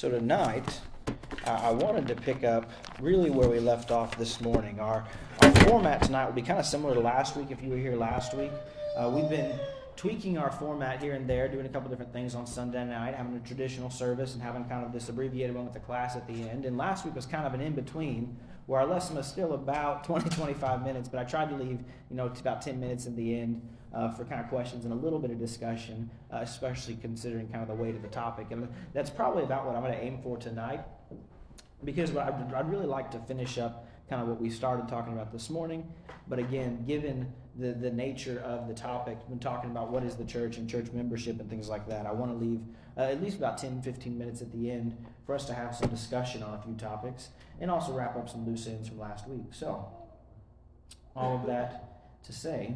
So tonight, I wanted to pick up really where we left off this morning. Our format tonight will be kind of similar to last week if you were here last week. We've been tweaking our format here and there, doing a couple different things on Sunday night, having a traditional service and having kind of this abbreviated one with the class at the end. And last week was kind of an in-between where our lesson was still about 20-25 minutes, but I tried to leave, about 10 minutes in the end for kind of questions and a little bit of discussion, especially considering kind of the weight of the topic. And that's probably about what I'm going to aim for tonight, because I'd really like to finish up kind of what we started talking about this morning. But again, given the nature of the topic, when talking about what is the church and church membership and things like that, I want to leave at least about 10-15 minutes at the end for us to have some discussion on a few topics and also wrap up some loose ends from last week. So, all of that to say,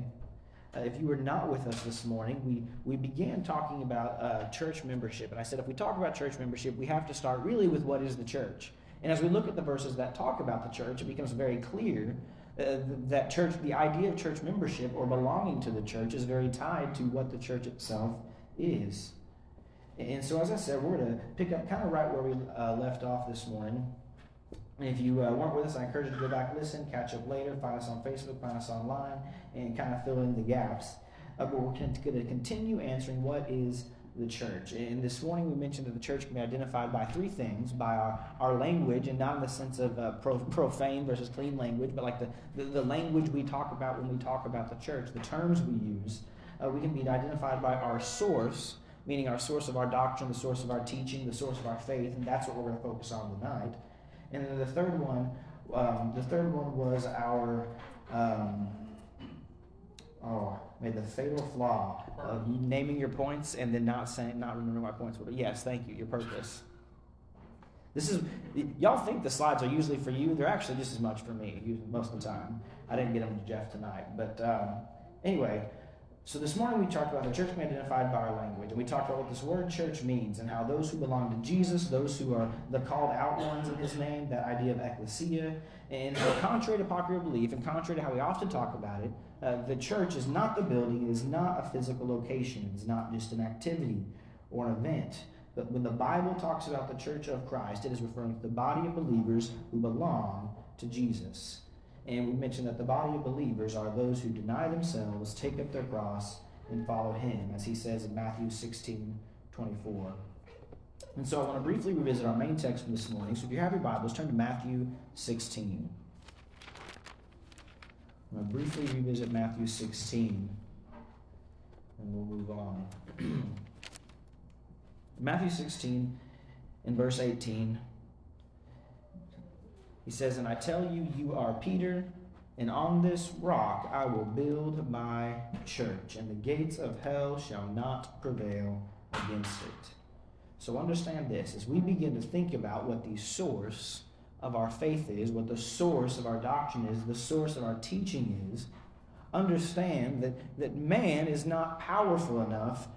if you were not with us this morning, we began talking about church membership. And I said if we talk about church membership, we have to start really with what is the church. And as we look at the verses that talk about the church, it becomes very clear that the idea of church membership or belonging to the church is very tied to what the church itself is. And so, as I said, we're going to pick up kind of right where we left off this morning. And if you weren't with us, I encourage you to go back, listen, catch up later, find us on Facebook, find us online, and kind of fill in the gaps. But we're going to continue answering what is the church. And this morning we mentioned that the church can be identified by three things: by our language, and not in the sense of profane versus clean language, but like the language we talk about when we talk about the church, the terms we use. We can be identified by our source, meaning our source of our doctrine, the source of our teaching, the source of our faith, and that's what we're going to focus on tonight. And then the third one was our the fatal flaw of naming your points and then not remembering my points were. Yes, thank you. Your purpose. This is, y'all think the slides are usually for you. They're actually just as much for me most of the time. I didn't get them to Jeff tonight, but anyway. So this morning we talked about the church being identified by our language, and we talked about what this word church means and how those who belong to Jesus, those who are the called out ones in his name, that idea of ecclesia. And contrary to popular belief and contrary to how we often talk about it, the church is not the building, it is not a physical location, it's not just an activity or an event. But when the Bible talks about the church of Christ, it is referring to the body of believers who belong to Jesus. And we mentioned that the body of believers are those who deny themselves, take up their cross, and follow him, as he says in Matthew 16:24. And so I want to briefly revisit our main text from this morning. So if you have your Bibles, turn to Matthew 16. I'm going to briefly revisit Matthew 16, and we'll move on. Matthew 16, in verse 18, he says, "And I tell you, you are Peter, and on this rock I will build my church, and the gates of hell shall not prevail against it." So understand this. As we begin to think about what the source of our faith is, what the source of our doctrine is, the source of our teaching is, understand that man is not powerful enough,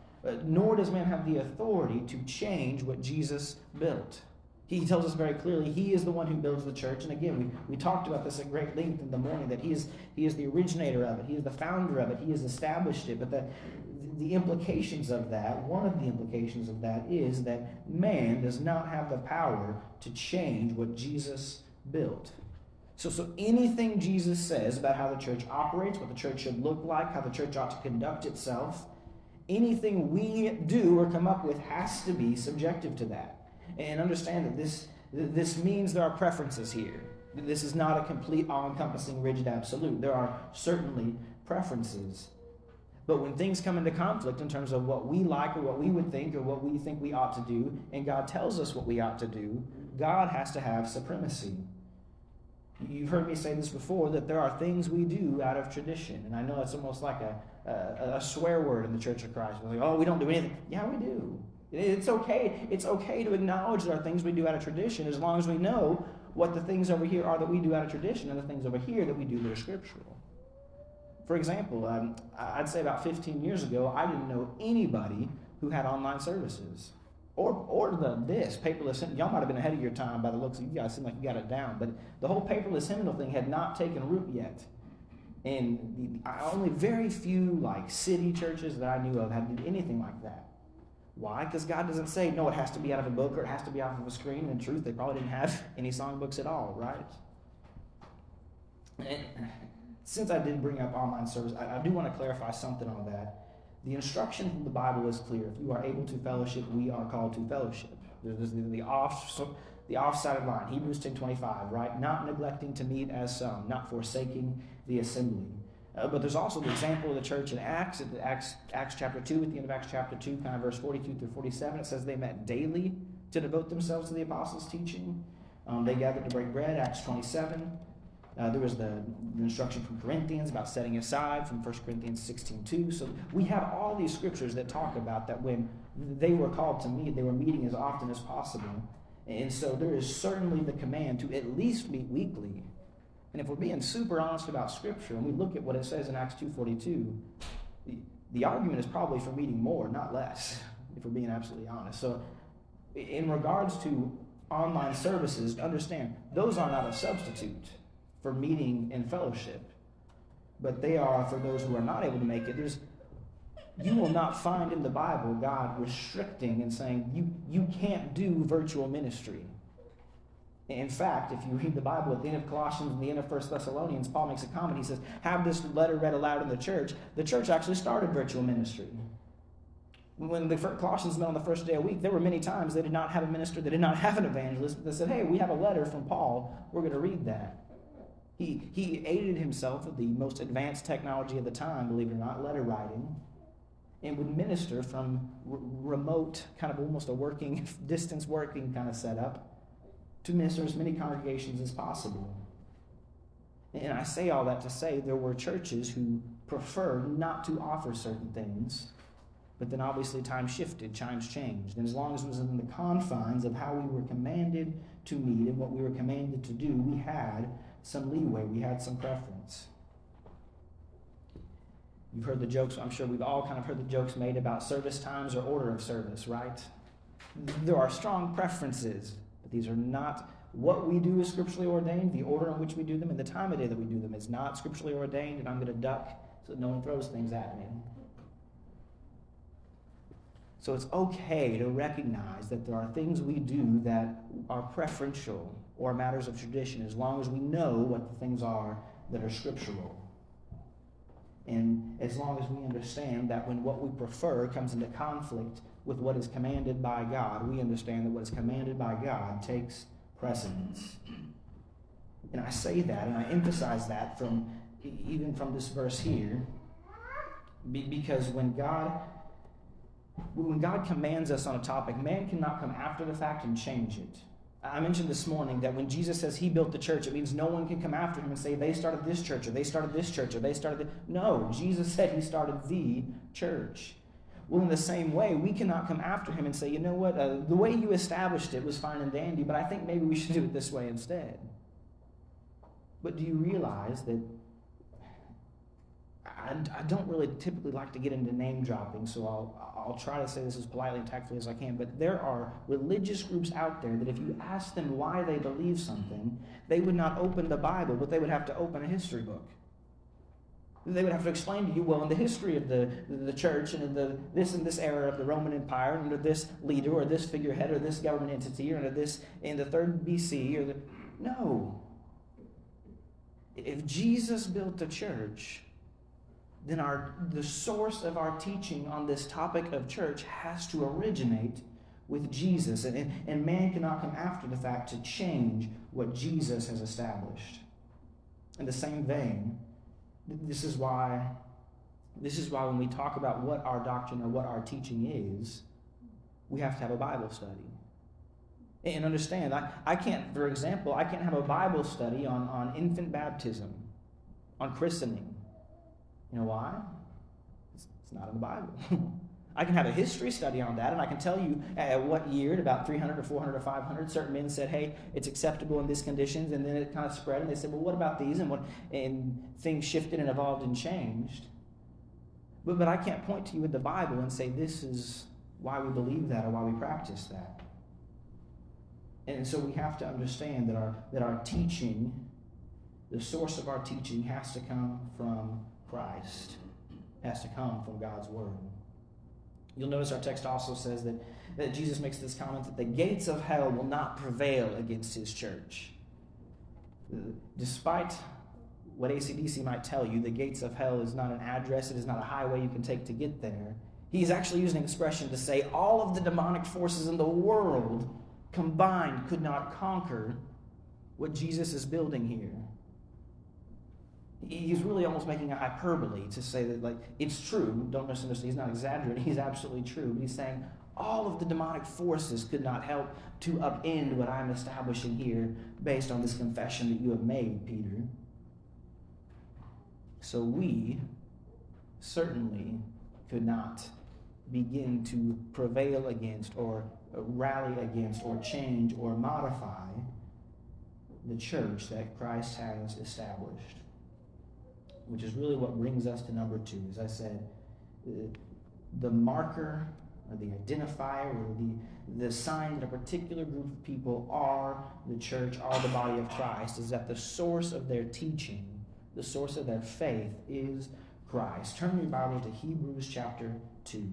nor does man have the authority to change what Jesus built. He tells us very clearly he is the one who builds the church. And again, we talked about this at great length in the morning, that he is the originator of it. He is the founder of it. He has established it. But the implications of that, one of the implications of that, is that man does not have the power to change what Jesus built. So anything Jesus says about how the church operates, what the church should look like, how the church ought to conduct itself, anything we do or come up with has to be subjective to that. And understand that this means there are preferences here. This is not a complete, all-encompassing, rigid absolute. There are certainly preferences. But when things come into conflict in terms of what we like or what we would think or what we think we ought to do, and God tells us what we ought to do, God has to have supremacy. You've heard me say this before, that there are things we do out of tradition. And I know it's almost like a swear word in the Church of Christ. We're like, oh, we don't do anything. Yeah, we do. It's okay. It's okay to acknowledge there are things we do out of tradition, as long as we know what the things over here are that we do out of tradition and the things over here that we do that are scriptural. For example, I'd say about 15 years ago, I didn't know anybody who had online services or paperless hymnal. Y'all might have been ahead of your time by the looks of you guys. Seem like you got it down, but the whole paperless hymnal thing had not taken root yet. And only very few city churches that I knew of had anything like that. Why? Because God doesn't say, no, it has to be out of a book or it has to be off of a screen. In truth, they probably didn't have any songbooks at all, right? And since I did bring up online service, I do want to clarify something on that. The instruction from the Bible is clear. If you are able to fellowship, we are called to fellowship. There's the off-sided line, Hebrews 10:25, right? Not neglecting to meet as some, not forsaking the assembly. But there's also the example of the church in Acts chapter 2, at the end of Acts chapter 2, kind of verse 42 through 47, it says they met daily to devote themselves to the apostles' teaching. They gathered to break bread, Acts 27. There was the instruction from Corinthians about setting aside from 1 Corinthians 16:2. So we have all these scriptures that talk about that when they were called to meet, they were meeting as often as possible. And so there is certainly the command to at least meet weekly. And if we're being super honest about Scripture and we look at what it says in Acts 2:42, the argument is probably for meeting more, not less, if we're being absolutely honest. So in regards to online services, understand those are not a substitute for meeting and fellowship, but they are for those who are not able to make it. You will not find in the Bible God restricting and saying, you can't do virtual ministry. In fact, if you read the Bible at the end of Colossians and the end of 1 Thessalonians, Paul makes a comment. He says, have this letter read aloud in the church. The church actually started virtual ministry. When the Colossians met on the first day of the week, there were many times they did not have a minister, they did not have an evangelist, but they said, hey, we have a letter from Paul. We're going to read that. He aided himself with the most advanced technology of the time, believe it or not, letter writing, and would minister from remote, kind of almost a working, distance working kind of setup, to minister as many congregations as possible. And I say all that to say there were churches who preferred not to offer certain things, but then obviously time shifted, times changed. And as long as it was in the confines of how we were commanded to meet and what we were commanded to do, we had some leeway, we had some preference. You've heard the jokes, I'm sure we've all kind of heard the jokes made about service times or order of service, right? There are strong preferences, but these are not, what we do is scripturally ordained, the order in which we do them, and the time of day that we do them is not scripturally ordained, and I'm going to duck so that no one throws things at me. So it's okay to recognize that there are things we do that are preferential or matters of tradition, as long as we know what the things are that are scriptural. And as long as we understand that when what we prefer comes into conflict with what is commanded by God, we understand that what is commanded by God takes precedence. And I say that, and I emphasize that even from this verse here, because when God commands us on a topic, man cannot come after the fact and change it. I mentioned this morning that when Jesus says he built the church, it means no one can come after him and say they started this church or they started this church or they started this. No, Jesus said he started the church. Well, in the same way, we cannot come after him and say, you know what, the way you established it was fine and dandy, but I think maybe we should do it this way instead. But do you realize that I don't really typically like to get into name dropping, so I'll try to say this as politely and tactfully as I can, but there are religious groups out there that if you ask them why they believe something, they would not open the Bible, but they would have to open a history book. They would have to explain to you, well, in the history of the church and in this and this era of the Roman Empire, and under this leader or this figurehead or this government entity or under this in the 3rd BC. No. If Jesus built the church, then the source of our teaching on this topic of church has to originate with Jesus. And man cannot come after the fact to change what Jesus has established. In the same vein, this is why when we talk about what our doctrine or what our teaching is, we have to have a Bible study. And understand, I can't have a Bible study on infant baptism, on christening. You know why? It's not in the Bible. I can have a history study on that, and I can tell you at what year, at about 300 or 400 or 500, certain men said, hey, it's acceptable in these conditions, and then it kind of spread, and they said, well, what about these? And things shifted and evolved and changed. But I can't point to you with the Bible and say, this is why we believe that or why we practice that. And so we have to understand that our teaching, the source of our teaching, has to come from Christ, has to come from God's Word. You'll notice our text also says that Jesus makes this comment that the gates of hell will not prevail against his church. Despite what AC/DC might tell you, the gates of hell is not an address, it is not a highway you can take to get there. He's actually using an expression to say all of the demonic forces in the world combined could not conquer what Jesus is building here. He's really almost making a hyperbole to say that, like, it's true. Don't misunderstand. He's not exaggerating. He's absolutely true. But he's saying all of the demonic forces could not help to upend what I'm establishing here based on this confession that you have made, Peter. So we certainly could not begin to prevail against or rally against or change or modify the church that Christ has established. Which is really what brings us to number two. As I said, the marker or the identifier or the sign that a particular group of people are the church, are the body of Christ, is that the source of their teaching, the source of their faith is Christ. Turn your Bible to Hebrews chapter 2.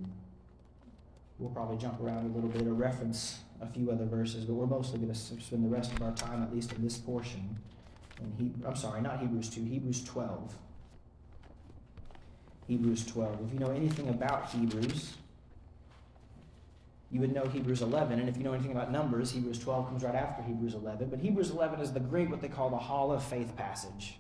We'll probably jump around a little bit or reference a few other verses, but we're mostly going to spend the rest of our time, at least in this portion, Hebrews 12. Hebrews 12. If you know anything about Hebrews, you would know Hebrews 11. And if you know anything about Numbers, Hebrews 12 comes right after Hebrews 11. But Hebrews 11 is the great, what they call the Hall of Faith passage.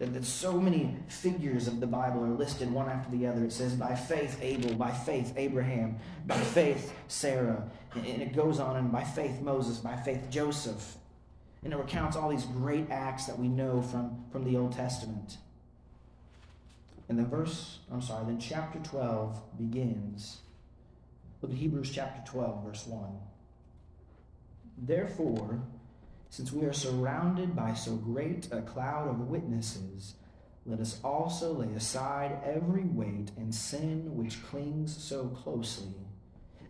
That so many figures of the Bible are listed one after the other. It says, by faith Abel, by faith Abraham, by faith Sarah. And it goes on, and by faith Moses, by faith Joseph. And it recounts all these great acts that we know from the Old Testament. And then chapter 12 begins. Look at Hebrews chapter 12, verse 1. Therefore, since we are surrounded by so great a cloud of witnesses, let us also lay aside every weight and sin which clings so closely,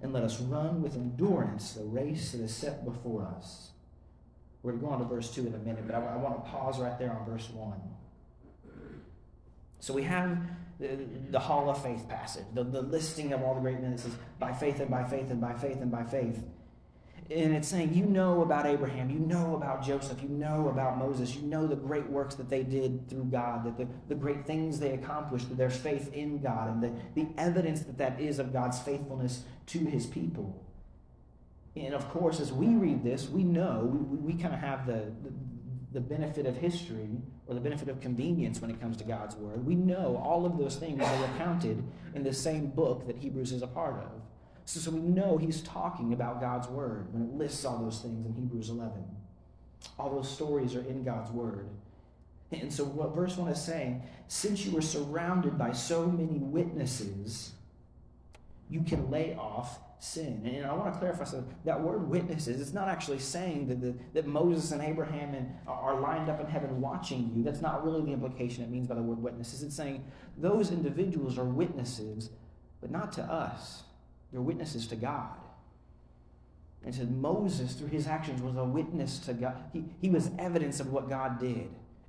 and let us run with endurance the race that is set before us. We're going to go on to verse 2 in a minute, but I want to pause right there on verse 1. So we have the Hall of Faith passage, the listing of all the great men. It says, by faith and by faith and by faith and by faith. And it's saying, you know about Abraham, you know about Joseph, you know about Moses, you know the great works that they did through God, that the great things they accomplished with their faith in God, and the evidence that is of God's faithfulness to his people. And of course, as we read this, we know, we kind of have the benefit of history or the benefit of convenience when it comes to God's word. We know all of those things are recounted in the same book that Hebrews is a part of. So we know he's talking about God's word when it lists all those things in Hebrews 11. All those stories are in God's word. And so what verse 1 is saying, since you are surrounded by so many witnesses, you can lay off sin. And I want to clarify something. That word witnesses, it's not actually saying that Moses and Abraham are lined up in heaven watching you. That's not really the implication it means by the word witnesses. It's saying those individuals are witnesses, but not to us. They're witnesses to God. And it said Moses, through his actions, was a witness to God. He was evidence of what God did.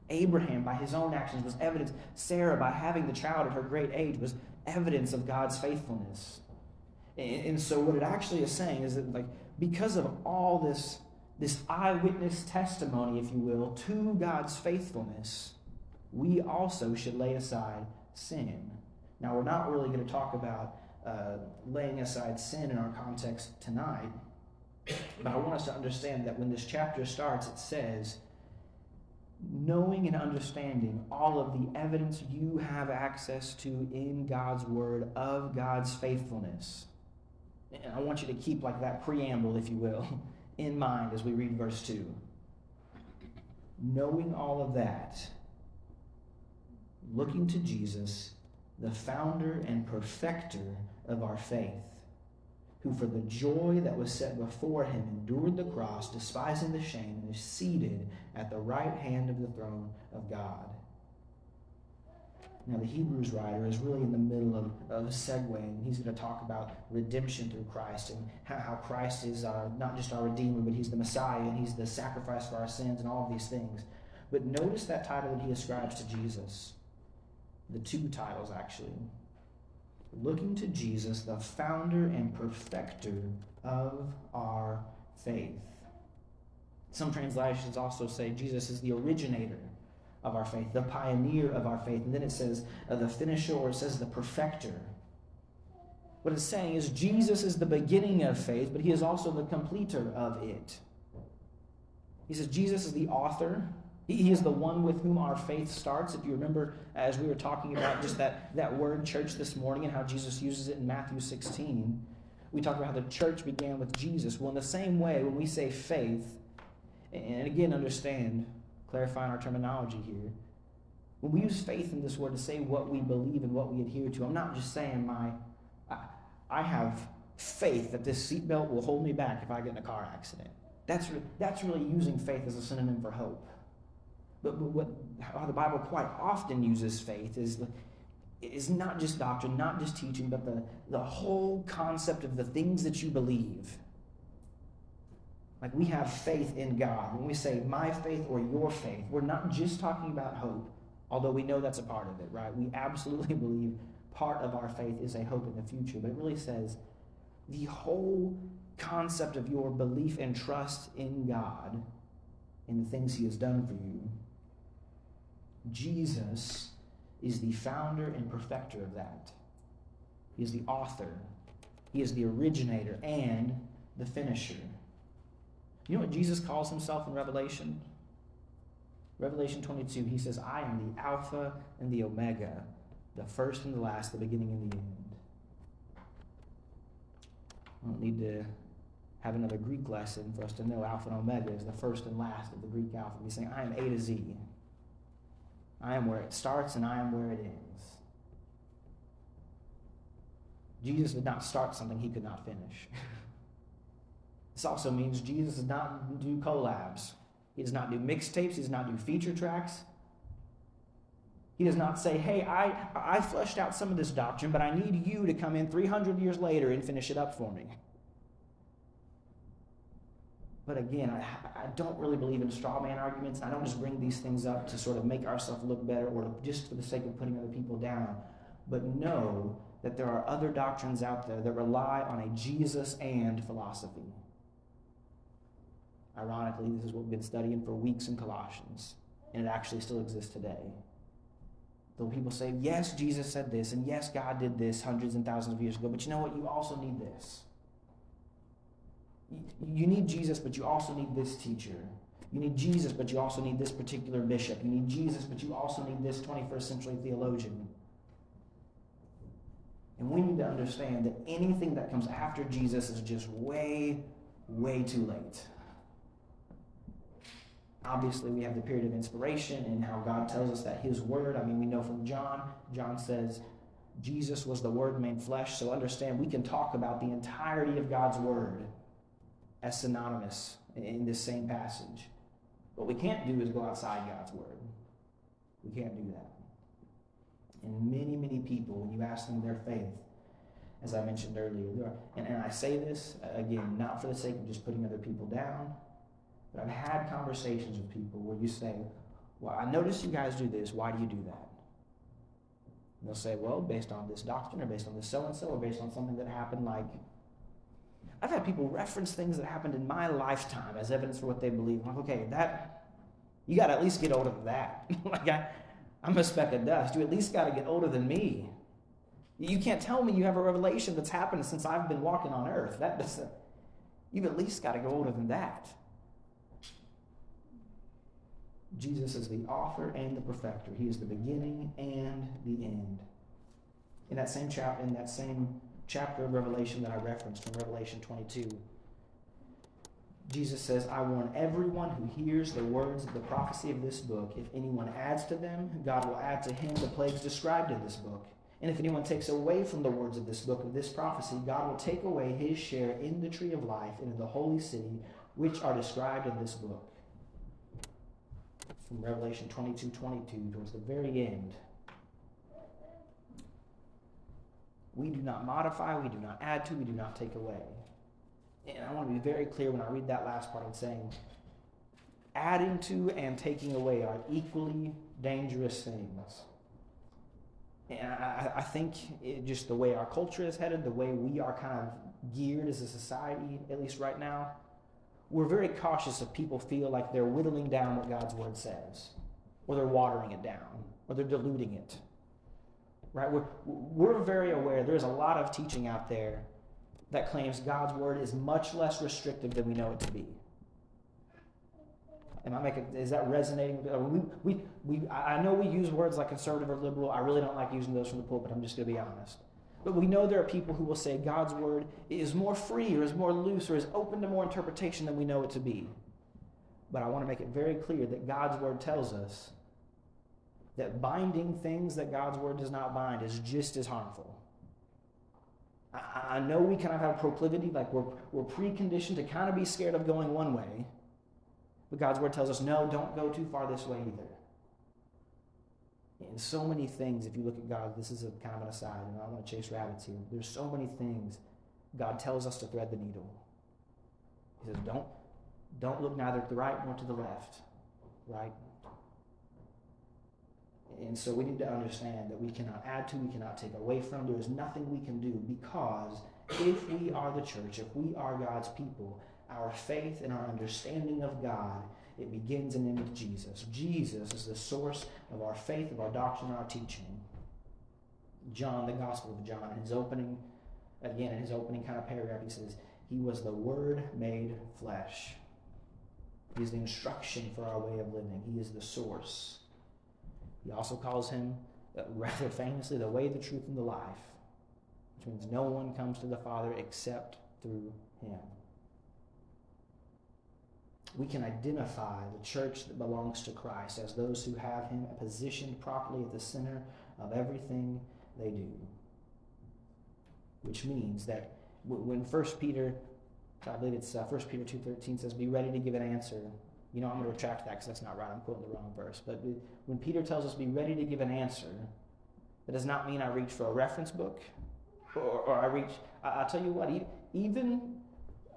Abraham, by his own actions, was evidence. Sarah, by having the child at her great age, was evidence of God's faithfulness. And so what it actually is saying is that, like, because of all this eyewitness testimony, if you will, to God's faithfulness, we also should lay aside sin. Now, we're not really going to talk about laying aside sin in our context tonight, but I want us to understand that when this chapter starts, it says, knowing and understanding all of the evidence you have access to in God's word of God's faithfulness. And I want you to keep, like, that preamble, if you will, in mind as we read verse 2. Knowing all of that, looking to Jesus, the founder and perfecter of our faith, who for the joy that was set before him endured the cross, despising the shame, and is seated at the right hand of the throne of God. Now, the Hebrews writer is really in the middle of a segue, and he's going to talk about redemption through Christ and how Christ is not just our Redeemer, but he's the Messiah, and he's the sacrifice for our sins and all of these things. But notice that title that he ascribes to Jesus. The two titles, actually. looking to Jesus, the founder and perfecter of our faith. Some translations also say Jesus is the originator of our faith, the pioneer of our faith. And then it says the finisher, or it says the perfecter. What it's saying is Jesus is the beginning of faith, but he is also the completer of it. He says Jesus is the author. He is the one with whom our faith starts. If you remember, as we were talking about just that word church this morning and how Jesus uses it in Matthew 16, we talked about how the church began with Jesus. Well, in the same way, when we say faith, and again, understand, clarifying our terminology here, when we use faith in this word to say what we believe and what we adhere to, I'm not just saying I have faith that this seatbelt will hold me back if I get in a car accident. That's really using faith as a synonym for hope. But how the Bible quite often uses faith is not just doctrine, not just teaching, but the whole concept of the things that you believe. Like, we have faith in God. When we say my faith or your faith, we're not just talking about hope, although we know that's a part of it, right? We absolutely believe part of our faith is a hope in the future, but it really says the whole concept of your belief and trust in God and the things he has done for you. Jesus is the founder and perfecter of that. He is the author. He is the originator and the finisher. You know what Jesus calls himself in Revelation? Revelation 22, he says, I am the Alpha and the Omega, the first and the last, the beginning and the end. I don't need to have another Greek lesson for us to know Alpha and Omega is the first and last of the Greek alphabet. He's saying, I am A to Z. I am where it starts and I am where it ends. Jesus did not start something he could not finish. This also means Jesus does not do collabs. He does not do mixtapes. He does not do feature tracks. He does not say, hey, I fleshed out some of this doctrine, but I need you to come in 300 years later and finish it up for me. But again, I don't really believe in straw man arguments. I don't just bring these things up to sort of make ourselves look better or just for the sake of putting other people down. But know that there are other doctrines out there that rely on a Jesus and philosophy. Ironically, this is what we've been studying for weeks in Colossians, and it actually still exists today. Though people say, yes, Jesus said this, and yes, God did this hundreds and thousands of years ago, but you know what? You also need this. You need Jesus, but you also need this teacher. You need Jesus, but you also need this particular bishop. You need Jesus, but you also need this 21st century theologian. And we need to understand that anything that comes after Jesus is just way, way too late. Obviously, we have the period of inspiration and how God tells us that his word, I mean, we know from John says, Jesus was the word made flesh, so understand we can talk about the entirety of God's word as synonymous in this same passage. What we can't do is go outside God's word. We can't do that. And many, many people, when you ask them their faith, as I mentioned earlier, and I say this, again, not for the sake of just putting other people down, but I've had conversations with people where you say, well, I noticed you guys do this, why do you do that? And they'll say, well, based on this doctrine, or based on this so-and-so, or based on something that happened like... I've had people reference things that happened in my lifetime as evidence for what they believe. I'm like, okay, you got to at least get older than that. Like, I'm a speck of dust. You at least got to get older than me. You can't tell me you have a revelation that's happened since I've been walking on earth. You've at least got to go older than that. Jesus is the author and the perfecter. He is the beginning and the end. In that same chapter of Revelation that I referenced from Revelation 22. Jesus says, I warn everyone who hears the words of the prophecy of this book. If anyone adds to them, God will add to him the plagues described in this book. And if anyone takes away from the words of this book, of this prophecy, God will take away his share in the tree of life and in the holy city, which are described in this book. From Revelation 22:22 towards the very end. We do not modify, we do not add to, we do not take away. And I want to be very clear when I read that last part, I'm saying adding to and taking away are equally dangerous things. I think just the way our culture is headed, the way we are kind of geared as a society, at least right now, we're very cautious if people feel like they're whittling down what God's word says, or they're watering it down, or they're diluting it. Right? We're very aware there's a lot of teaching out there that claims God's word is much less restrictive than we know it to be. Is that resonating? I know we use words like conservative or liberal. I really don't like using those from the pulpit, I'm just going to be honest. But we know there are people who will say God's word is more free or is more loose or is open to more interpretation than we know it to be. But I want to make it very clear that God's word tells us that binding things that God's word does not bind is just as harmful. I know we kind of have a proclivity, like we're preconditioned to kind of be scared of going one way. But God's word tells us, no, don't go too far this way either. And so many things, if you look at God, this is a kind of an aside, and I don't want to chase rabbits here. There's so many things God tells us to thread the needle. He says, don't look neither to the right nor to the left, right? And so we need to understand that we cannot add to, we cannot take away from. There is nothing we can do, because if we are the church, if we are God's people, our faith and our understanding of God, it begins and ends with Jesus. Jesus is the source of our faith, of our doctrine, our teaching. John, the Gospel of John, in his opening, kind of paragraph, he says, he was the Word made flesh. He is the instruction for our way of living. He is the source. He also calls him, rather famously, the way, the truth, and the life, which means no one comes to the Father except through him. We can identify the church that belongs to Christ as those who have him positioned properly at the center of everything they do. Which means that when 1 Peter, I believe it's 1 Peter 2:13 says, be ready to give an answer. You know, I'm going to retract that because that's not right. I'm quoting the wrong verse. But when Peter tells us be ready to give an answer, that does not mean I reach for a reference book or I reach. I'll tell you what, even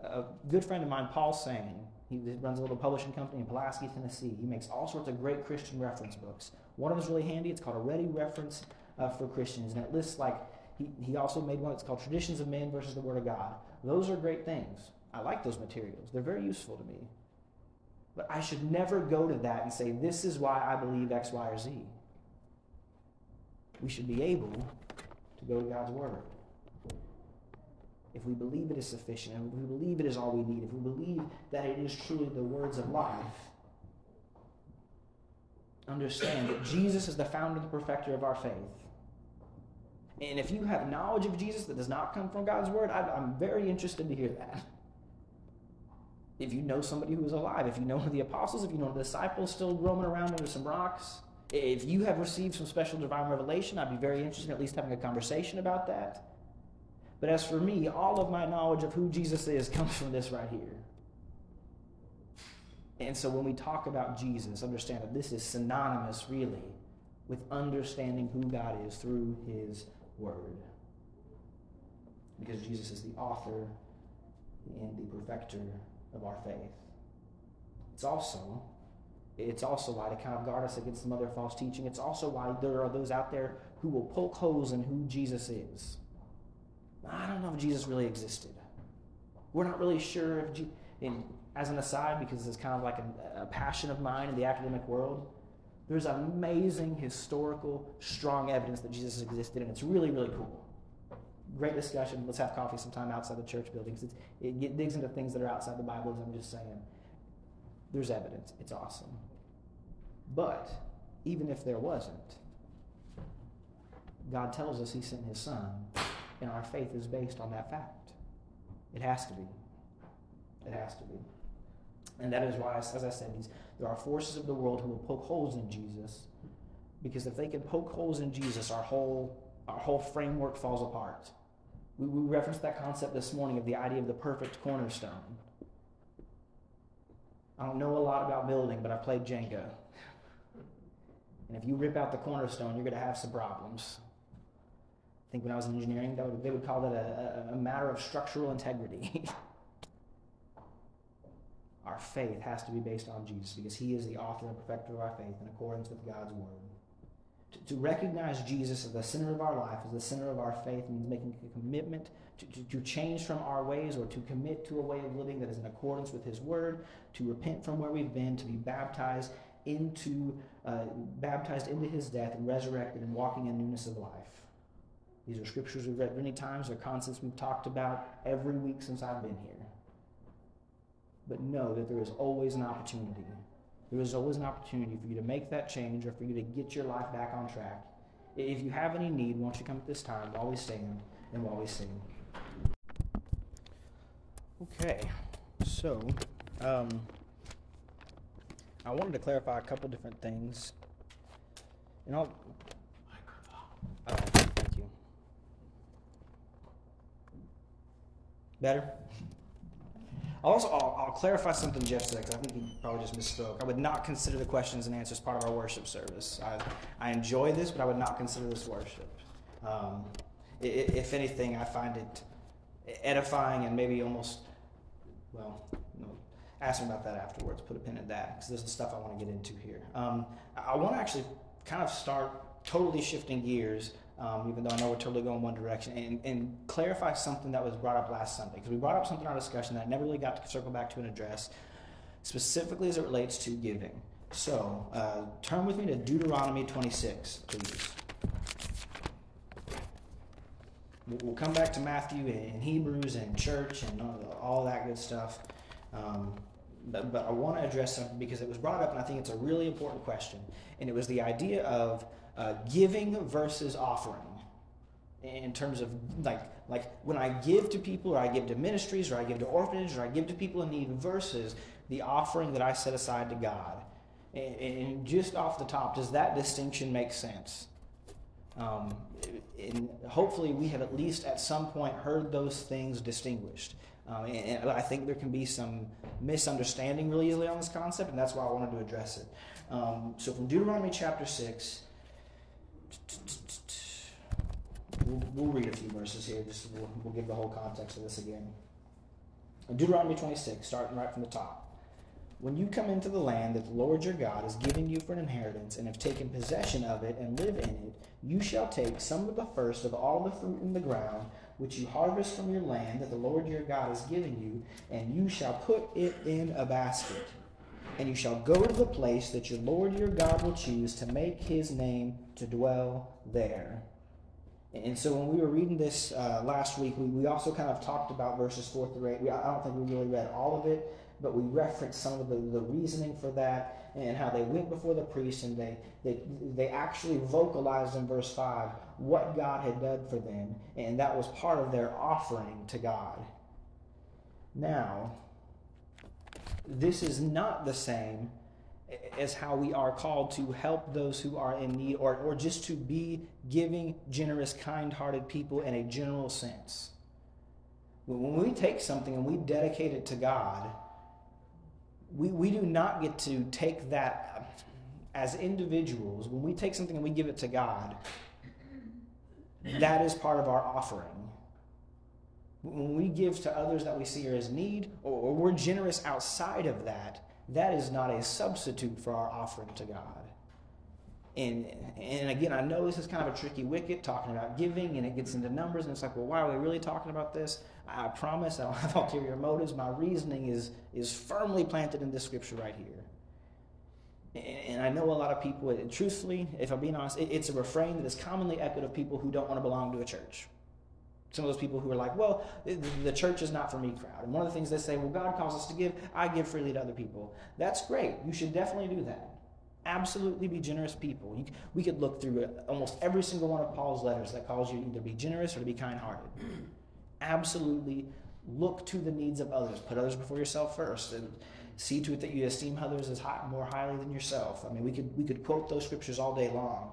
a good friend of mine, Paul Sane, he runs a little publishing company in Pulaski, Tennessee. He makes all sorts of great Christian reference books. One of them is really handy. It's called A Ready Reference for Christians. And it lists, like, he also made one that's called Traditions of Men versus the Word of God. Those are great things. I like those materials. They're very useful to me. But I should never go to that and say, this is why I believe X, Y, or Z. We should be able to go to God's Word. If we believe it is sufficient, and if we believe it is all we need, if we believe that it is truly the words of life, understand that Jesus is the founder and the perfecter of our faith. And if you have knowledge of Jesus that does not come from God's Word, I'm very interested to hear that. If you know somebody who is alive, if you know the apostles, if you know the disciples still roaming around under some rocks, if you have received some special divine revelation, I'd be very interested in at least having a conversation about that. But as for me, all of my knowledge of who Jesus is comes from this right here. And so when we talk about Jesus, understand that this is synonymous, really, with understanding who God is through his word. Because Jesus is the author and the perfecter of our faith. It's also why, to kind of guard us against some other false teaching, it's also why there are those out there who will poke holes in who Jesus is. I don't know if Jesus really existed. We're not really sure if Jesus, and as an aside, because it's kind of like a passion of mine in the academic world, there's amazing historical, strong evidence that Jesus existed, and it's really, really cool. Great discussion. Let's have coffee sometime outside the church buildings. It digs into things that are outside the Bible, as I'm just saying. There's evidence. It's awesome. But even if there wasn't, God tells us he sent his son, and our faith is based on that fact. It has to be. It has to be. And that is why, as I said, there are forces of the world who will poke holes in Jesus, because if they can poke holes in Jesus, our whole framework falls apart. We referenced that concept this morning of the idea of the perfect cornerstone. I don't know a lot about building, but I've played Jenga. And if you rip out the cornerstone, you're going to have some problems. I think when I was in engineering, they would call that a matter of structural integrity. Our faith has to be based on Jesus, because he is the author and perfecter of our faith in accordance with God's word. To recognize Jesus as the center of our life, as the center of our faith, means making a commitment to change from our ways, or to commit to a way of living that is in accordance with his word, to repent from where we've been, to be baptized into his death and resurrected and walking in newness of life. These are scriptures we've read many times. They're concepts we've talked about every week since I've been here. But know that there is always an opportunity. There is always an opportunity for you to make that change, or for you to get your life back on track. If you have any need, won't you come at this time while we stand and while we sing? Okay, so I wanted to clarify a couple different things. And I'll... thank you. Better? Also, I'll clarify something Jeff said, because I think he probably just misspoke. I would not consider the questions and answers part of our worship service. I enjoy this, but I would not consider this worship. If anything, I find it edifying and maybe almost, ask him about that afterwards. Put a pin in that, because there's the stuff I want to get into here. I want to actually kind of start totally shifting gears, even though I know we're totally going one direction, and clarify something that was brought up last Sunday, because we brought up something in our discussion that I never really got to circle back to and address, specifically as it relates to giving. So turn with me to Deuteronomy 26, please. We'll come back to Matthew and Hebrews and church and all that good stuff, but I want to address something because it was brought up, and I think it's a really important question, and it was the idea of giving versus offering, in terms of like when I give to people, or I give to ministries, or I give to orphanages, or I give to people in need, versus the offering that I set aside to God. And just off the top, does that distinction make sense? And hopefully we have at least at some point heard those things distinguished. And I think there can be some misunderstanding really easily on this concept, and that's why I wanted to address it. So from Deuteronomy chapter 6, we'll read a few verses here, just we'll give the whole context of this again. Deuteronomy 26, starting right from the top. When you come into the land that the Lord your God has given you for an inheritance, and have taken possession of it and live in it, you shall take some of the first of all the fruit in the ground, which you harvest from your land that the Lord your God has given you, and you shall put it in a basket. And you shall go to the place that your Lord your God will choose to make his name to dwell there. And so when we were reading this last week, we also kind of talked about verses 4 through 8. I don't think we really read all of it, but we referenced some of the reasoning for that, and how they went before the priest, and they actually vocalized in verse 5 what God had done for them, and that was part of their offering to God. Now, this is not the same as how we are called to help those who are in need, or just to be giving, generous, kind-hearted people in a general sense. When we take something and we dedicate it to God, we do not get to take that as individuals. When we take something and we give it to God, that is part of our offering. When we give to others that we see are as need, or we're generous outside of that, that is not a substitute for our offering to God. And again, I know this is kind of a tricky wicket, talking about giving, and it gets into numbers, and it's like, well, why are we really talking about this? I promise I don't have ulterior motives. My reasoning is firmly planted in this scripture right here. And I know a lot of people, and truthfully, if I'm being honest, it's a refrain that is commonly echoed of people who don't want to belong to a church. Some of those people who are like, well, the church is not for me crowd. And one of the things they say, well, God calls us to give. I give freely to other people. That's great. You should definitely do that. Absolutely be generous people. We could look through almost every single one of Paul's letters that calls you to either be generous or to be kind-hearted. Absolutely look to the needs of others. Put others before yourself first, and see to it that you esteem others as more highly than yourself. I mean, we could quote those scriptures all day long.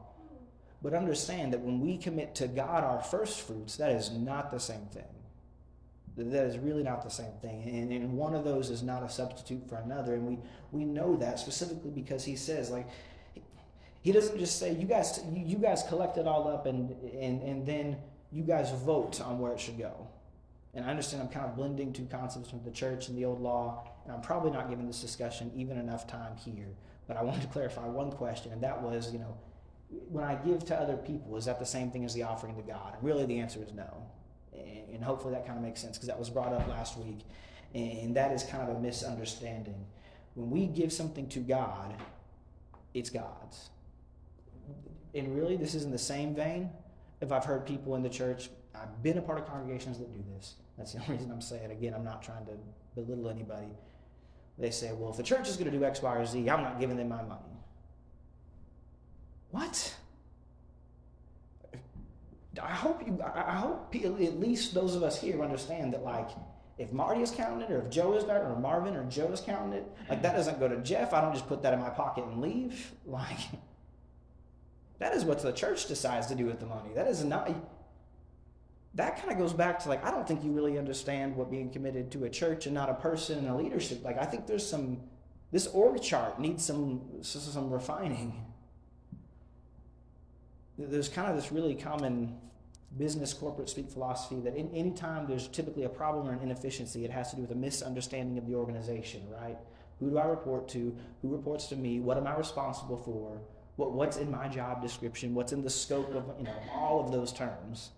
But understand that when we commit to God our first fruits, that is not the same thing. That is really not the same thing. And one of those is not a substitute for another. And we know that specifically because he says, like, he doesn't just say, you guys collect it all up and then you guys vote on where it should go. And I understand I'm kind of blending two concepts from the church and the old law, and I'm probably not giving this discussion even enough time here. But I wanted to clarify one question, and that was, when I give to other people, is that the same thing as the offering to God? Really, the answer is no. And hopefully that kind of makes sense, because that was brought up last week. And that is kind of a misunderstanding. When we give something to God, it's God's. And really, this is in the same vein. If I've heard people in the church, I've been a part of congregations that do this. That's the only reason I'm saying it. Again, I'm not trying to belittle anybody. They say, well, if the church is going to do X, Y, or Z, I'm not giving them my money. What? I hope at least those of us here understand that, like, if Marty is counting it, or if Joe is counting it, or Marvin or Joe is counting it, like, that doesn't go to Jeff. I don't just put that in my pocket and leave. Like, that is what the church decides to do with the money. That is not. That kind of goes back to, like, I don't think you really understand what being committed to a church and not a person and a leadership. Like, I think there's some, this org chart needs some refining. There's kind of this really common business corporate speak philosophy that in any time there's typically a problem or an inefficiency, it has to do with a misunderstanding of the organization, right? Who do I report to? Who reports to me? What am I responsible for? What's in my job description? What's in the scope of, all of those terms?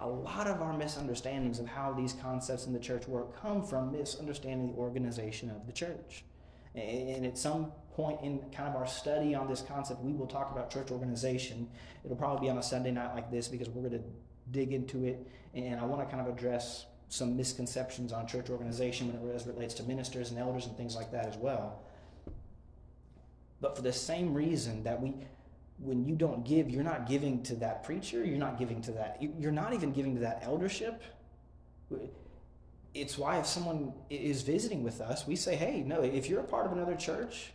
A lot of our misunderstandings of how these concepts in the church work come from misunderstanding the organization of the church. And at some point in kind of our study on this concept, we will talk about church organization. It'll probably be on a Sunday night like this, because we're going to dig into it. And I want to kind of address some misconceptions on church organization when it relates to ministers and elders and things like that as well. But for the same reason that when you don't give, you're not giving to that preacher, you're not giving to that, you're not even giving to that eldership. It's why if someone is visiting with us, we say, hey, no, if you're a part of another church,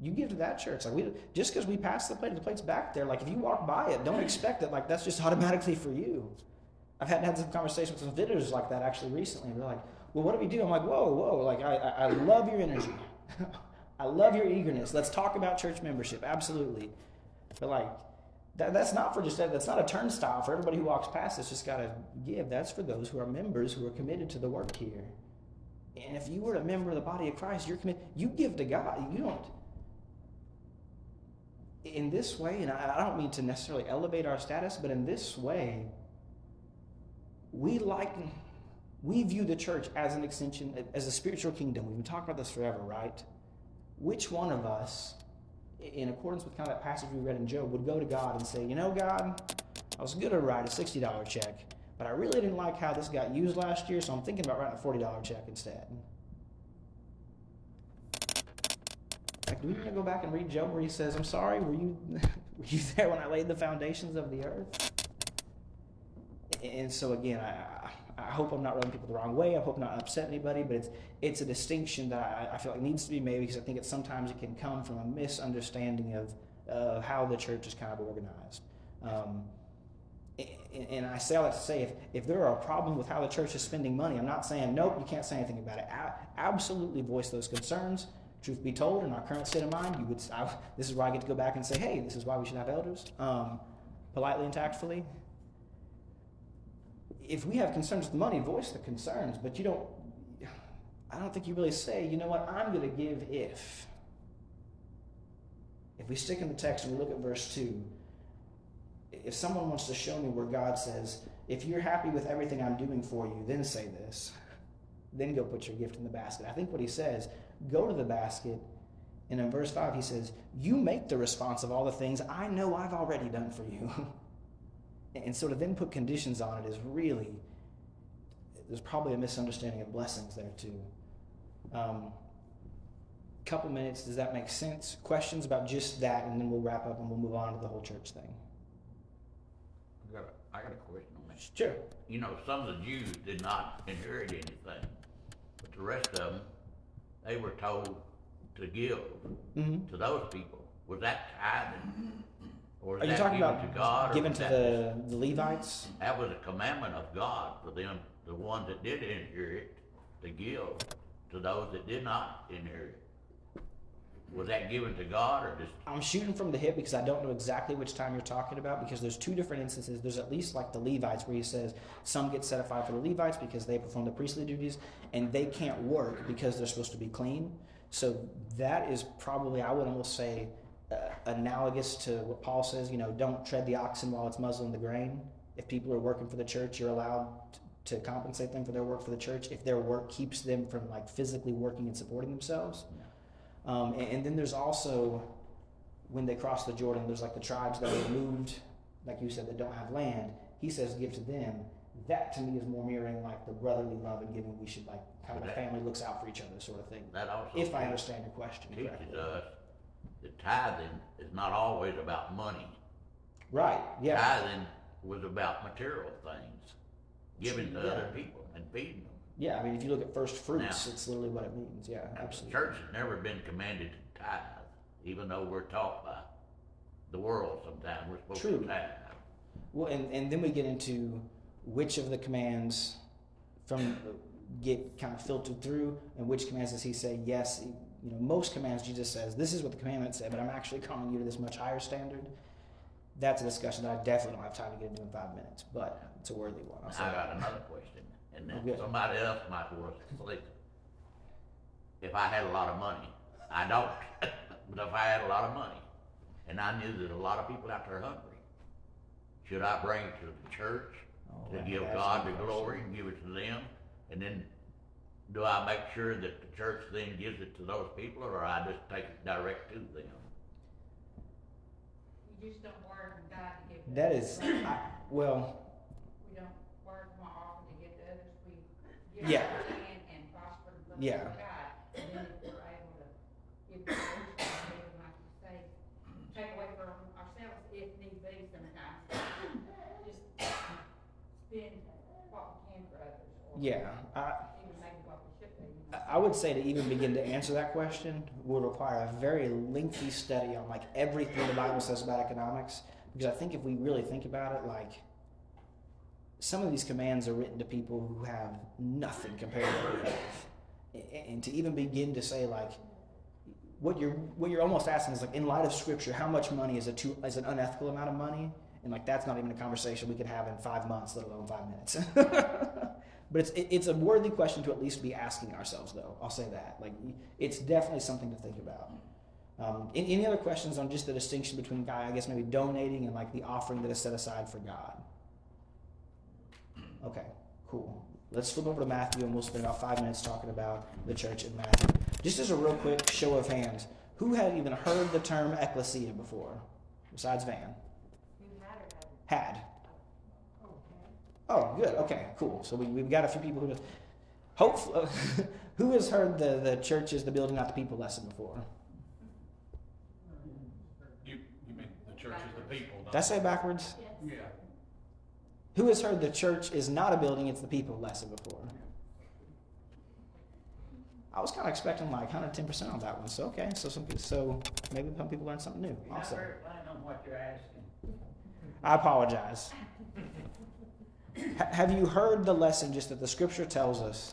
you give to that church. Like, just because we pass the plate, the plate's back there. Like, if you walk by it, don't expect that. Like, that's just automatically for you. I've had some conversations with some visitors like that actually recently. And they're like, well, what do we do? I'm like, whoa. Like, I love your energy. I love your eagerness. Let's talk about church membership. Absolutely. But, like, that's not for just that. That's not a turnstile for everybody who walks past. It's just got to give. That's for those who are members who are committed to the work here. And if you were a member of the body of Christ, you're committed. You give to God. You don't. In this way, and I don't mean to necessarily elevate our status, but in this way, we view the church as an extension, as a spiritual kingdom. We've been talking about this forever, right? Which one of us, in accordance with kind of that passage we read in Job, would go to God and say, you know, God, I was going to write a $60 check, but I really didn't like how this got used last year, so I'm thinking about writing a $40 check instead. Like, do we need to go back and read Job where he says, I'm sorry, were you there when I laid the foundations of the earth? And so, again, I hope I'm not rubbing people the wrong way. I hope I'm not upsetting anybody, but it's a distinction that I feel like needs to be made, because I think sometimes it can come from a misunderstanding of how the church is kind of organized. And I say all that to say, if there are a problem with how the church is spending money, I'm not saying, nope, you can't say anything about it. I absolutely voice those concerns. Truth be told, in our current state of mind, this is where I get to go back and say, hey, this is why we should have elders, politely and tactfully. If we have concerns with money, voice the concerns, but I don't think you really say, you know what, I'm going to give if. If we stick in the text and we look at verse 2, if someone wants to show me where God says, if you're happy with everything I'm doing for you, then say this, then go put your gift in the basket. I think what he says, go to the basket, and in verse 5 he says, you make the response of all the things I know I've already done for you. And so to then put conditions on it is really, there's probably a misunderstanding of blessings there too. Couple minutes, does that make sense? Questions about just that, and then we'll wrap up and we'll move on to the whole church thing. I got a question on that. Sure. You know, some of the Jews did not inherit anything, but the rest of them, they were told to give to those people. Was that tithing? Or are you talking about giving to the Levites? That was a commandment of God for them, the ones that did inherit, to give to those that did not inherit. Was that given to God or just? I'm shooting from the hip because I don't know exactly which time you're talking about, because there's two different instances. There's at least like the Levites where he says some get set aside for the Levites because they perform the priestly duties and they can't work because they're supposed to be clean. So that is probably, I would almost say, analogous to what Paul says, you know, don't tread the oxen while it's muzzling the grain. If people are working for the church, you're allowed to compensate them for their work for the church if their work keeps them from like physically working and supporting themselves. Yeah. And then there's also, when they cross the Jordan, there's like the tribes that are moved, like you said, that don't have land. He says, give to them. That to me is more mirroring like the brotherly love and giving we should like, kind of like family looks out for each other sort of thing. That also, if I understand your question correctly. Teaches us that tithing is not always about money. Right, yeah. Tithing was about material things, giving to other people and feeding them. Yeah, I mean, if you look at first fruits, now, it's literally what it means. Yeah, absolutely. The church has never been commanded to tithe, even though we're taught by the world sometimes we're supposed to tithe. Well, and then we get into which of the commands from get kind of filtered through, and which commands does he say yes? You know, most commands Jesus says, this is what the commandment said, but I'm actually calling you to this much higher standard. That's a discussion that I definitely don't have time to get into in 5 minutes, but it's a worthy one. I got another question, and then somebody else might want to sleep. If I had a lot of money, I don't, but if I had a lot of money, and I knew that a lot of people out there hungry, should I bring it to the church to give God the glory and give it to them? And then do I make sure that the church then gives it to those people, or I just take it direct to them? You just don't work from God to give to that others. That is, we don't work from our offering to give to others. We give our hand and prosper the blessing of God. And then if we're able to give to others, like you say, take away from ourselves if need be sometimes. Just spend what we can for others. Or even make what we should do. I would say to even begin to answer that question would require a very lengthy study on like everything the Bible says about economics, because I think if we really think about it, like some of these commands are written to people who have nothing compared to their life. And to even begin to say like what you're almost asking is like, in light of Scripture, how much money is an unethical amount of money? And like that's not even a conversation we could have in 5 months, let alone 5 minutes. But it's a worthy question to at least be asking ourselves, though. I'll say that. Like, it's definitely something to think about. Any other questions on just the distinction between, I guess, maybe donating and, like, the offering that is set aside for God? Okay, cool. Let's flip over to Matthew, and we'll spend about 5 minutes talking about the church in Matthew. Just as a real quick show of hands, who had even heard the term ecclesia before, besides Van? Had. Oh, good. Okay, cool. So we've got a few people who just... Hopefully, who has heard the church is the building, not the people lesson before? You mean the church is the people, not... Did I say backwards? Yes. Yeah. Who has heard the church is not a building, it's the people lesson before? I was kind of expecting like 110% on that one, so okay. So maybe some people learned something new. You're awesome. Not very plain on what you're asking. I apologize. Have you heard the lesson just that the Scripture tells us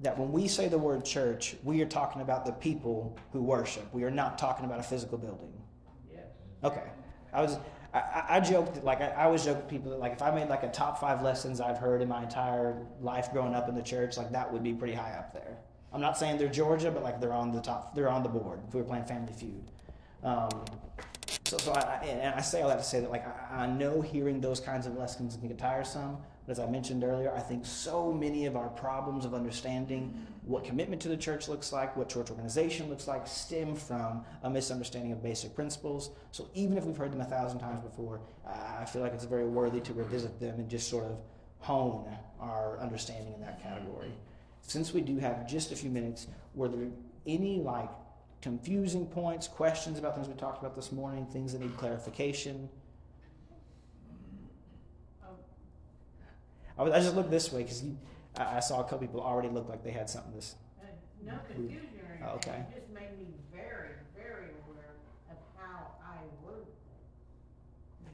that when we say the word church, we are talking about the people who worship. We are not talking about a physical building. Yes. Okay. I joked, like I always joke with people that like if I made like a top 5 lessons I've heard in my entire life growing up in the church, like that would be pretty high up there. I'm not saying they're Georgia, but like they're on the board if we were playing Family Feud. So I say all that to say that like I know hearing those kinds of lessons can get tiresome, but as I mentioned earlier, I think so many of our problems of understanding what commitment to the church looks like, what church organization looks like, stem from a misunderstanding of basic principles. So even if we've heard them 1,000 times before, I feel like it's very worthy to revisit them and just sort of hone our understanding in that category. Since we do have just a few minutes, were there any like confusing points, questions about things we talked about this morning, things that need clarification? I just looked this way because I saw a couple people already look like they had something. No confusion or anything. Oh, okay. It just made me very, very aware of how I work.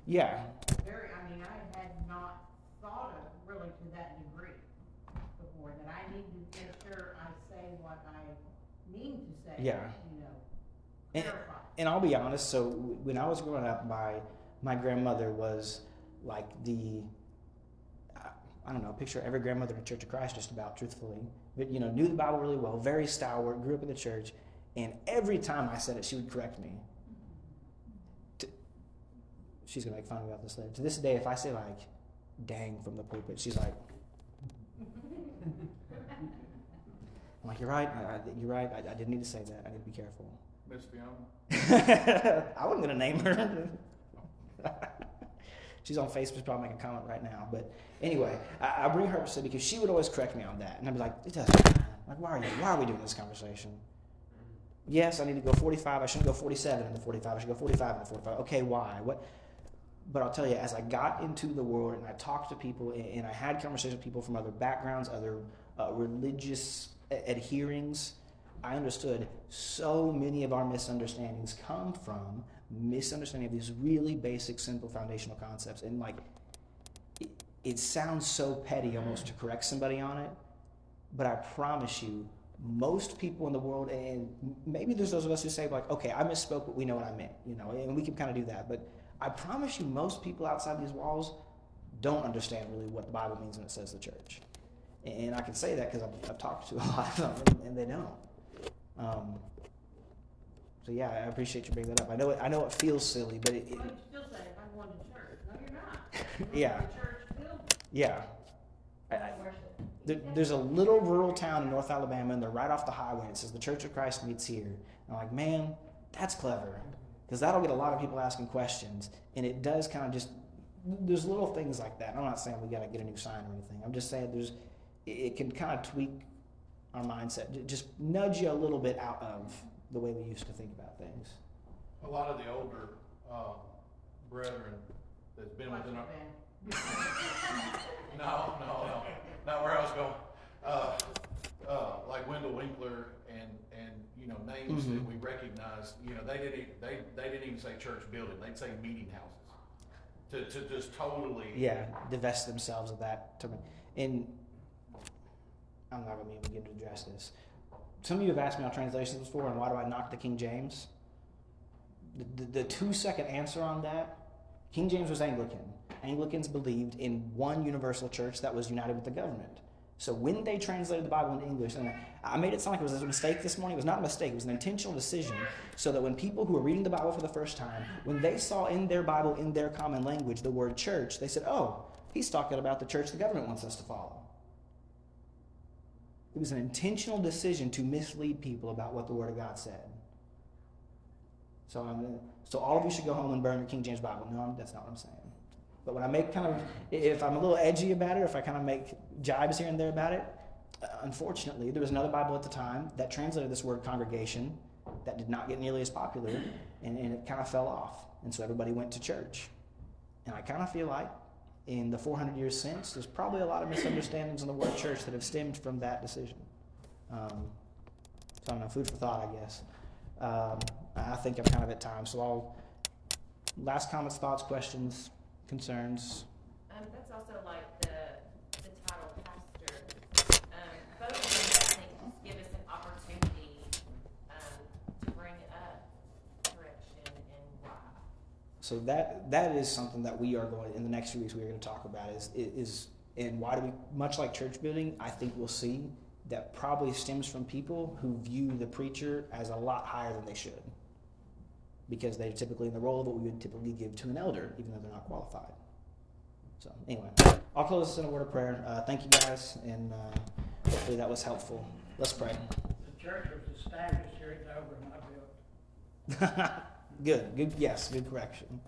Yeah. I had not thought of really to that degree before, that I need to make sure I say what I mean to say. Yeah. And I'll be honest, so when I was growing up, my grandmother was like the, I don't know, picture every grandmother in the Church of Christ just about, truthfully. But, you know, knew the Bible really well, very stalwart, grew up in the church, and every time I said it, she would correct me. she's going to make fun of me about this later. To this day, if I say, like, dang from the pulpit, she's like, I'm like, you're right. You're right. I didn't need to say that. I need to be careful. Miss Fiona. I wasn't going to name her. She's on Facebook. She's probably making a comment right now. But anyway, I bring her up to say because she would always correct me on that. And I'd be like, it doesn't matter. Like, why are we doing this conversation? Yes, I need to go 45. I shouldn't go 47 into 45. I should go 45 into 45. Okay, why? What? But I'll tell you, as I got into the world and I talked to people and I had conversations with people from other backgrounds, other religious adherings, I understood so many of our misunderstandings come from misunderstanding of these really basic, simple, foundational concepts. And, like, it sounds so petty almost to correct somebody on it, but I promise you, most people in the world, and maybe there's those of us who say, like, okay, I misspoke, but we know what I meant, you know, and we can kind of do that. But I promise you, most people outside these walls don't understand really what the Bible means when it says the church. And I can say that because I've talked to a lot of them, and they don't. So yeah, I appreciate you bringing that up. I know it feels silly, but it. Why would you still say, I'm going to church? No, you're not. You're yeah. Yeah. There's a little rural town in North Alabama, and they're right off the highway. And it says the Church of Christ meets here. And I'm like, man, that's clever, because that'll get a lot of people asking questions. And it does kind of just. There's little things like that. I'm not saying we got to get a new sign or anything. I'm just saying there's. It can kind of tweak our mindset, just nudge you a little bit out of the way we used to think about things. A lot of the older brethren that's been within our... No, not where I was going. Like Wendell Winkler and you know, names mm-hmm. that we recognize, you know, they didn't even say church building, they'd say meeting houses. To just totally... Yeah, divest themselves of that term. And... I'm not going to be able to get to address this. Some of you have asked me on translations before, and why do I knock the King James? The 2-second answer on that, King James was Anglican. Anglicans believed in one universal church that was united with the government. So when they translated the Bible into English, and I made it sound like it was a mistake this morning. It was not a mistake. It was an intentional decision so that when people who were reading the Bible for the first time, when they saw in their Bible, in their common language, the word church, they said, oh, he's talking about the church the government wants us to follow. It was an intentional decision to mislead people about what the Word of God said. So all of you should go home and burn the King James Bible. No, that's not what I'm saying. But when I make kind of, if I'm a little edgy about it, if I kind of make jibes here and there about it, unfortunately, there was another Bible at the time that translated this word congregation that did not get nearly as popular, and it kind of fell off. And so everybody went to church. And I kind of feel like, in the 400 years since, there's probably a lot of misunderstandings in the word church that have stemmed from that decision. So I don't know, food for thought, I guess. I think I'm kind of at time, so I'll, last comments, thoughts, questions, concerns. That's also like the title, pastor. Both of them, I think, just give us an opportunity to bring up correction and why. So that is something that we are going, in the next few weeks, we are going to talk about is and why do we, much like church building, I think we'll see that probably stems from people who view the preacher as a lot higher than they should, because they're typically in the role of what we would typically give to an elder, even though they're not qualified. So anyway, I'll close this in a word of prayer. Thank you guys, and hopefully that was helpful. Let's pray. The church was established here in Oberlin, I built. Good, yes, good correction.